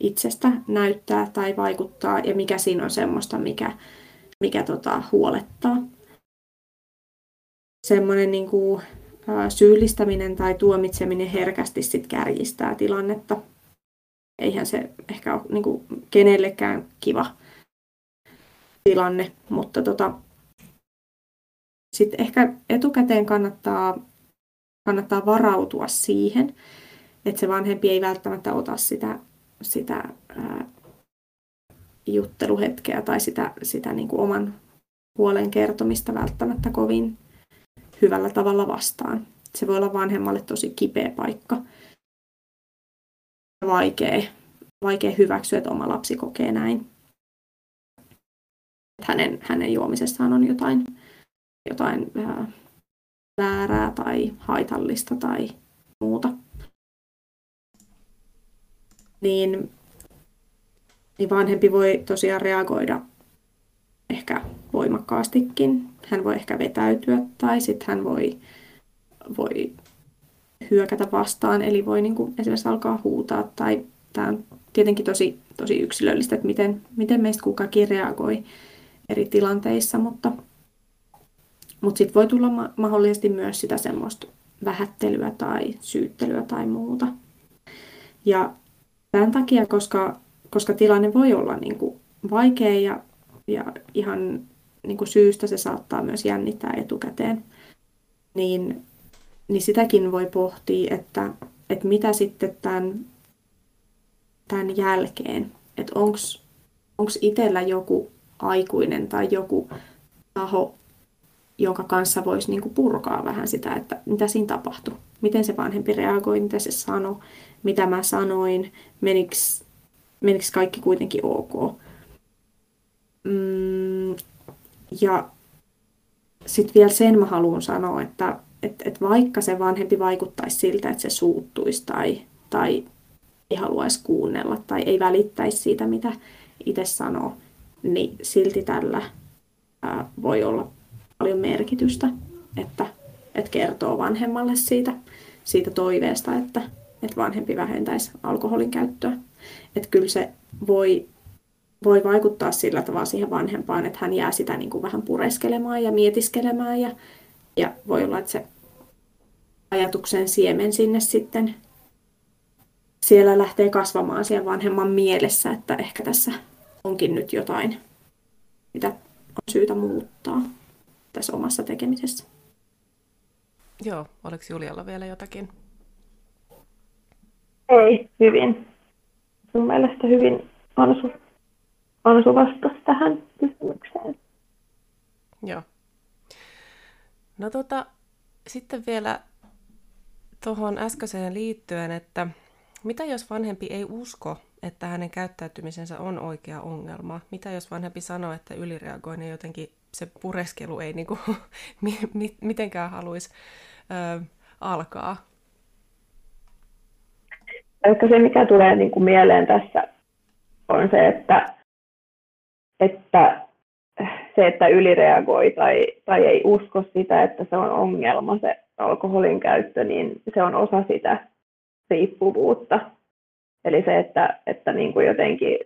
itsestä näyttää tai vaikuttaa ja mikä siinä on semmoista, mikä huolettaa. Semmoinen niin kuin syyllistäminen tai tuomitseminen herkästi sit kärjistää tilannetta. Eihän se ehkä ole niin kuin kenellekään kiva tilanne, mutta sitten ehkä etukäteen kannattaa varautua siihen, että se vanhempi ei välttämättä ota sitä jutteluhetkeä tai sitä niin kuin oman huolen kertomista välttämättä kovin hyvällä tavalla vastaan. Se voi olla vanhemmalle tosi kipeä paikka. Vaikea hyväksyä, että oma lapsi kokee näin. Hänen juomisessaan on jotain väärää tai haitallista tai muuta. Niin vanhempi voi tosiaan reagoida ehkä voimakkaastikin. Hän voi ehkä vetäytyä tai sitten hän voi hyökätä vastaan, eli voi niin kuin esimerkiksi alkaa huutaa. Tai tämä on tietenkin tosi yksilöllistä, että miten meistä kukakin reagoi eri tilanteissa, mutta sitten voi tulla mahdollisesti myös sitä semmoista vähättelyä tai syyttelyä tai muuta. Ja tämän takia, koska tilanne voi olla niin kuin vaikea ja ihan niin kuin syystä se saattaa myös jännittää etukäteen, niin sitäkin voi pohtia, että mitä sitten tämän jälkeen, että onko itsellä joku aikuinen tai joku taho, jonka kanssa voisi niin kuin purkaa vähän sitä, että mitä siinä tapahtui, miten se vanhempi reagoi, mitä se sanoi, mitä mä sanoin, menikö kaikki kuitenkin ok. Ja sitten vielä sen mä haluan sanoa, että vaikka se vanhempi vaikuttaisi siltä, että se suuttuisi tai ei haluaisi kuunnella tai ei välittäisi siitä, mitä itse sanoo, niin silti tällä voi olla paljon merkitystä, että kertoo vanhemmalle siitä toiveesta, että vanhempi vähentäisi alkoholin käyttöä. Että kyllä se voi vaikuttaa sillä tavalla siihen vanhempaan, että hän jää sitä niin kuin vähän pureskelemaan ja mietiskelemään ja voi olla, että se ajatuksen siemen sinne sitten siellä lähtee kasvamaan siellä vanhemman mielessä, että ehkä tässä onkin nyt jotain, mitä on syytä muuttaa tässä omassa tekemisessä. Joo, oliko Julialla vielä jotakin? Ei, hyvin. Mun mielestä hyvin Ansu vastasi tähän kysymykseen. Joo. No sitten vielä tuohon äskeiseen liittyen, että mitä jos vanhempi ei usko, että hänen käyttäytymisensä on oikea ongelma? Mitä jos vanhempi sanoo, että ylireagoin ja jotenkin se pureskelu ei niinku mitenkään haluaisi alkaa? Ehkä se, mikä tulee niinku mieleen tässä, on se, että ylireagoi tai ei usko sitä, että se on ongelma, se alkoholin käyttö, niin se on osa sitä riippuvuutta. Eli se, että niin kuin jotenkin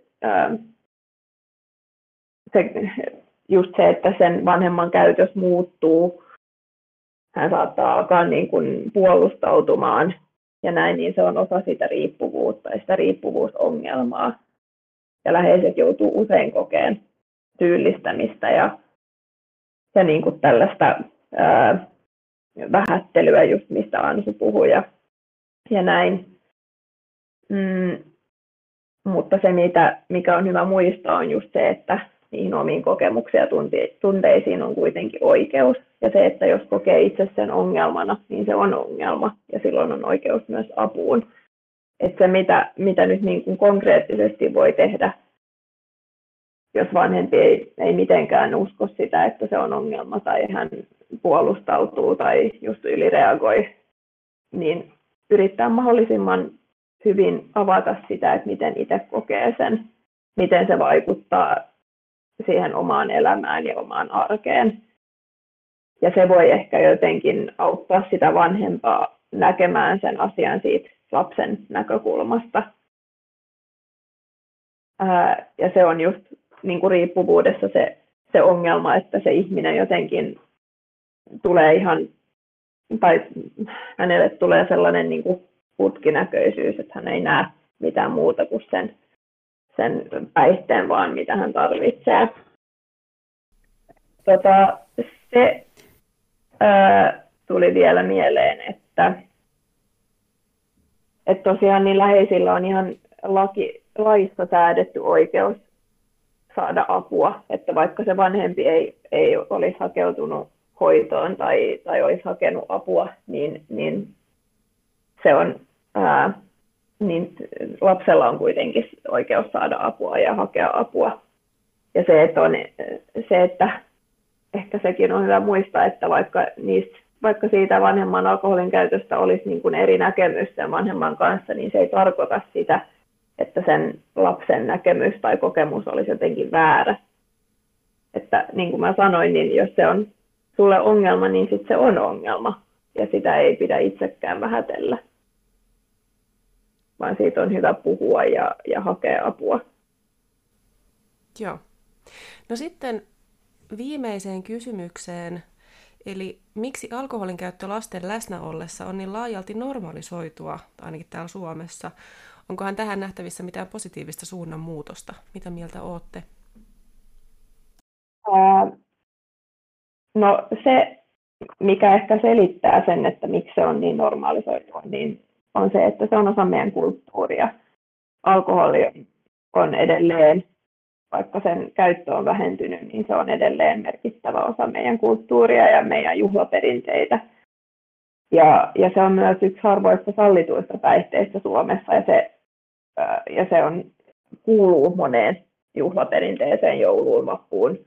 se, että sen vanhemman käytös muuttuu, hän saattaa alkaa niin kuin puolustautumaan ja näin, niin se on osa sitä riippuvuutta ja sitä riippuvuusongelmaa. Ja läheiset joutuu usein kokeen syyllistämistä ja niin kuin tällaista vähättelyä, just mistä Ansu puhui ja näin. Mutta se, mikä on hyvä muistaa, on just se, että niihin omiin kokemuksiin ja tunteisiin on kuitenkin oikeus. Ja se, että jos kokee itse sen ongelmana, niin se on ongelma ja silloin on oikeus myös apuun. Että se, mitä nyt niin kuin konkreettisesti voi tehdä, jos vanhempi ei mitenkään usko sitä, että se on ongelma tai hän puolustautuu tai just ylireagoi, niin yrittää mahdollisimman hyvin avata sitä, että miten itse kokee sen, miten se vaikuttaa siihen omaan elämään ja omaan arkeen. Ja se voi ehkä jotenkin auttaa sitä vanhempaa näkemään sen asian siitä lapsen näkökulmasta. Ja se on just niin kuin riippuvuudessa se ongelma, että se ihminen jotenkin tulee ihan, tai hänelle tulee sellainen niin kuin putkinäköisyys, että hän ei näe mitään muuta kuin sen päihteen, vaan mitä hän tarvitsee. Se tuli vielä mieleen, että tosiaan niin läheisillä on ihan laissa säädetty oikeus saada apua, että vaikka se vanhempi ei olisi hakeutunut hoitoon tai olisi hakenut apua, niin se on niin lapsella on kuitenkin oikeus saada apua ja hakea apua. Ja se, että ehkä sekin on hyvä muistaa, että vaikka siitä vanhemman alkoholin käytöstä olisi niin kuin eri näkemys sen vanhemman kanssa, niin se ei tarkoita sitä, että sen lapsen näkemys tai kokemus olisi jotenkin väärä. Että niin kuin mä sanoin, niin jos se on sulle ongelma, niin sitten se on ongelma. Ja sitä ei pidä itsekään vähätellä, vaan siitä on hyvä puhua ja hakea apua. Joo. No sitten viimeiseen kysymykseen, eli miksi alkoholin käyttö lasten läsnä ollessa on niin laajalti normalisoitua, ainakin täällä Suomessa? Onkohan tähän nähtävissä mitään positiivista suunnanmuutosta? Mitä mieltä olette? No se, mikä ehkä selittää sen, että miksi se on niin normalisoitua, niin on se, että se on osa meidän kulttuuria. Alkoholi on edelleen, vaikka sen käyttö on vähentynyt, niin se on edelleen merkittävä osa meidän kulttuuria ja meidän juhlaperinteitä. Ja se on myös yksi harvoista sallituista päihteistä Suomessa, ja se on, kuuluu moneen juhlaperinteeseen, jouluun, vappuun,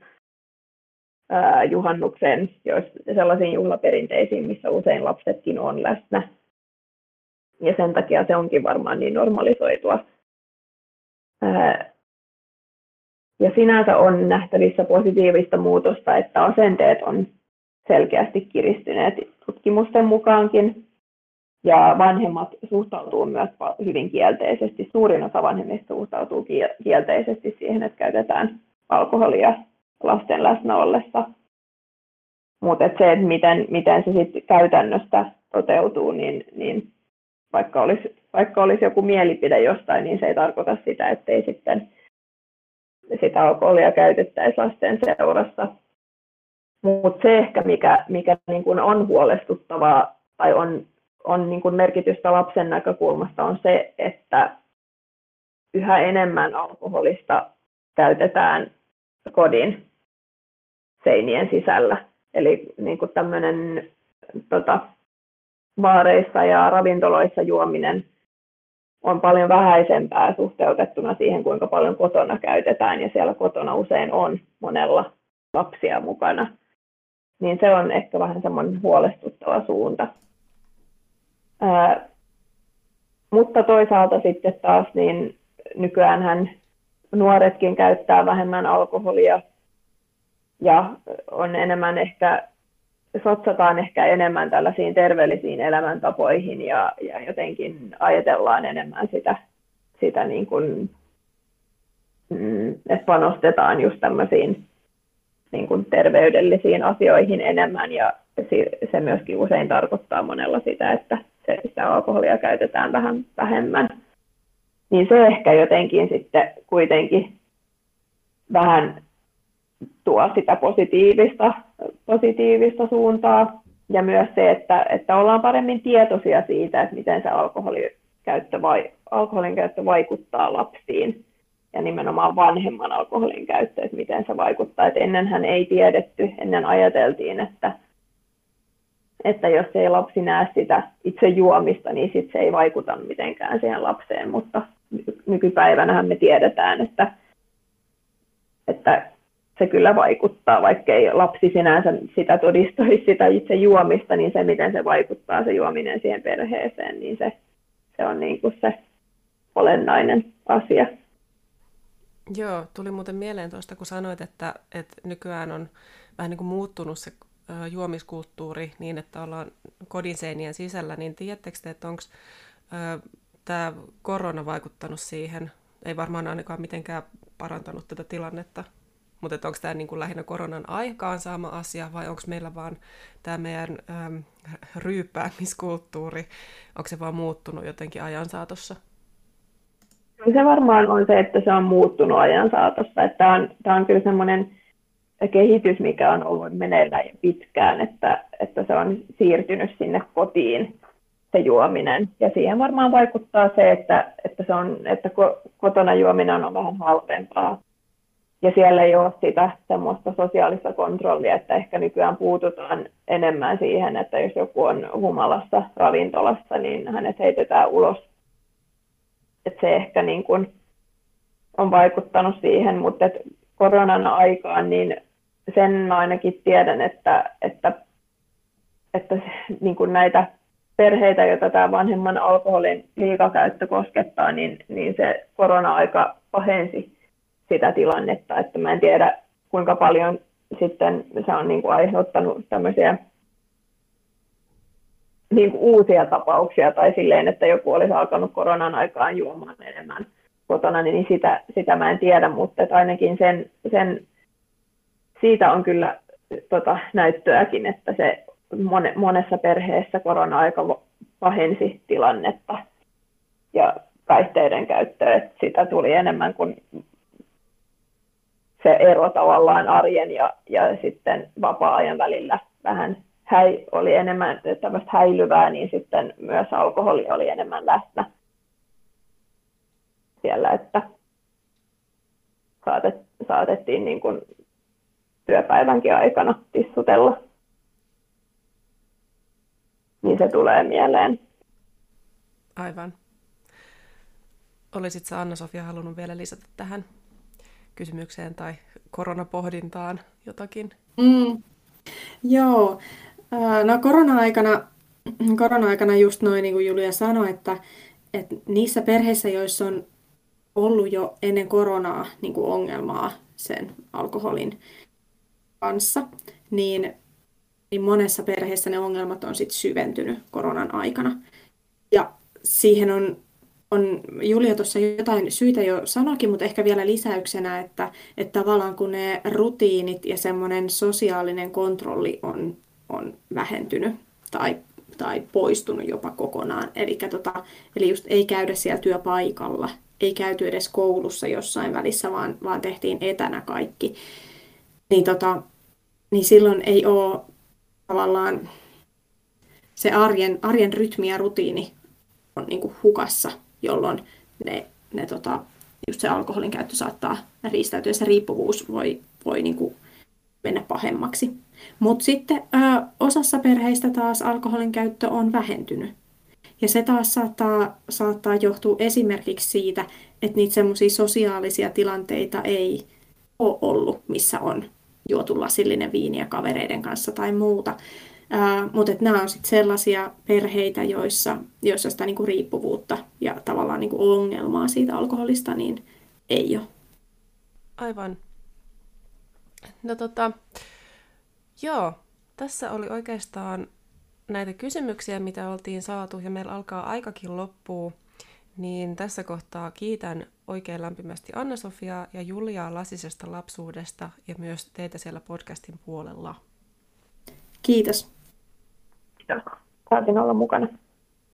juhannukseen, sellaisiin juhlaperinteisiin, missä usein lapsetkin on läsnä. Ja sen takia se onkin varmaan niin normalisoitua. Ja sinänsä on nähtävissä positiivista muutosta, että asenteet on selkeästi kiristyneet tutkimusten mukaankin. Ja vanhemmat suhtautuu myös hyvin kielteisesti. Suurin osa vanhemmista suhtautuu kielteisesti siihen, että käytetään alkoholia lasten läsnä ollessa. Mutta se, että miten se sitten käytännössä toteutuu, niin vaikka olisi joku mielipide jostain, niin se ei tarkoita sitä, ettei sitten sitä alkoholia käytettäisi lasten seurassa. Mutta se ehkä, mikä niin kun on huolestuttavaa tai on niin kun merkitystä lapsen näkökulmasta, on se, että yhä enemmän alkoholista käytetään kodin seinien sisällä. Eli niin kun tämmöinen baareissa ja ravintoloissa juominen on paljon vähäisempää suhteutettuna siihen, kuinka paljon kotona käytetään, ja siellä kotona usein on monella lapsia mukana. Niin se on ehkä vähän semmoinen huolestuttava suunta. Mutta toisaalta sitten taas, niin nykyäänhän nuoretkin käyttää vähemmän alkoholia, ja on enemmän ehkä sotsataan ehkä enemmän tällaisiin terveellisiin elämäntapoihin ja jotenkin ajatellaan enemmän sitä niin kuin, että panostetaan just tämmöisiin niin kuin terveydellisiin asioihin enemmän, ja se myöskin usein tarkoittaa monella sitä, että sitä alkoholia käytetään vähän vähemmän. Niin se ehkä jotenkin sitten kuitenkin vähän tuo sitä positiivista suuntaa, ja myös se, että ollaan paremmin tietoisia siitä, että miten se alkoholin käyttö vaikuttaa lapsiin, ja nimenomaan vanhemman alkoholin käyttö, että miten se vaikuttaa. Et ennenhän ei tiedetty, ennen ajateltiin, että jos ei lapsi näe sitä itse juomista, niin sit se ei vaikuta mitenkään siihen lapseen, mutta nykypäivänähän me tiedetään, että se kyllä vaikuttaa, vaikkei lapsi sinänsä sitä todistaisi sitä itse juomista, niin se, miten se vaikuttaa se juominen siihen perheeseen, niin se on niin kuin se olennainen asia. Joo, tuli muuten mieleen tuosta, kun sanoit, että nykyään on vähän niin kuin muuttunut se juomiskulttuuri niin, että ollaan kodin seinien sisällä, niin tiedättekö te, että onko tämä korona vaikuttanut siihen? Ei varmaan ainakaan mitenkään parantanut tätä tilannetta, mutta onko tämä niin kuin lähinnä koronan aikaansaama asia vai onko meillä vaan tämä meidän ryyppäämiskulttuuri, onko se vaan muuttunut jotenkin ajan saatossa? Se varmaan on se, että se on muuttunut ajan saatossa. Tämä on kyllä semmoinen kehitys, mikä on ollut meneillään jo pitkään, että se on siirtynyt sinne kotiin se juominen. Ja siihen varmaan vaikuttaa se, että kotona juominen on vähän halvempaa. Ja siellä ei ole sitä semmoista sosiaalista kontrollia, että ehkä nykyään puututaan enemmän siihen, että jos joku on humalassa ravintolassa, niin hänet heitetään ulos. Että se ehkä niin kuin on vaikuttanut siihen, mutta koronan aikaan niin sen ainakin tiedän, että niin kuin näitä perheitä, joita tämä vanhemman alkoholin liikakäyttö koskettaa, niin se korona-aika pahensi sitä tilannetta. Että mä en tiedä, kuinka paljon sitten se on niin kuin aiheuttanut tämmöisiä niin kuin uusia tapauksia tai silleen, että joku olisi alkanut koronan aikaan juomaan enemmän kotona, niin sitä mä en tiedä, mutta ainakin siitä on kyllä näyttöäkin, että se monessa perheessä korona-aika pahensi tilannetta ja päihteiden käyttöä, että sitä tuli enemmän kuin se ero tavallaan arjen ja sitten vapaa-ajan välillä vähän oli enemmän tämmöistä häilyvää, niin sitten myös alkoholi oli enemmän läsnä siellä, että saatettiin niin kuin työpäivänkin aikana tissutella. Niin se tulee mieleen. Aivan. Olisitko Anna-Sofia halunnut vielä lisätä tähän kysymykseen tai koronapohdintaan jotakin? Joo. No korona-aikana just noin, niin kuin Julia sanoi, että niissä perheissä, joissa on ollut jo ennen koronaa niin kuin ongelmaa sen alkoholin kanssa, niin monessa perheessä ne ongelmat on sitten syventynyt koronan aikana. Ja siihen on Julia tuossa jotain syitä jo sanoikin, mutta ehkä vielä lisäyksenä, että tavallaan kun ne rutiinit ja semmoinen sosiaalinen kontrolli on vähentynyt tai poistunut jopa kokonaan. Eli just ei käydä siellä työpaikalla, ei käyty edes koulussa jossain välissä, vaan tehtiin etänä kaikki. Niin silloin ei ole tavallaan se arjen rytmi ja rutiini on niin kuin hukassa, jolloin just se alkoholin käyttö saattaa riistäytyä, se riippuvuus voi niin kuin mennä pahemmaksi. Mutta sitten osassa perheistä taas alkoholin käyttö on vähentynyt. Ja se taas saattaa johtua esimerkiksi siitä, että niitä semmoisia sosiaalisia tilanteita ei ole ollut, missä on juotu lasillinen viiniä kavereiden kanssa tai muuta. Mutta nämä on sitten sellaisia perheitä, joissa sitä niinku riippuvuutta ja tavallaan niinku ongelmaa siitä alkoholista niin ei ole. Aivan. No joo, tässä oli oikeastaan näitä kysymyksiä, mitä oltiin saatu, ja meillä alkaa aikakin loppua, niin tässä kohtaa kiitän oikein lämpimästi Anna-Sofiaa ja Juliaa Lasisesta lapsuudesta ja myös teitä siellä podcastin puolella. Kiitos. Saatiin olla mukana.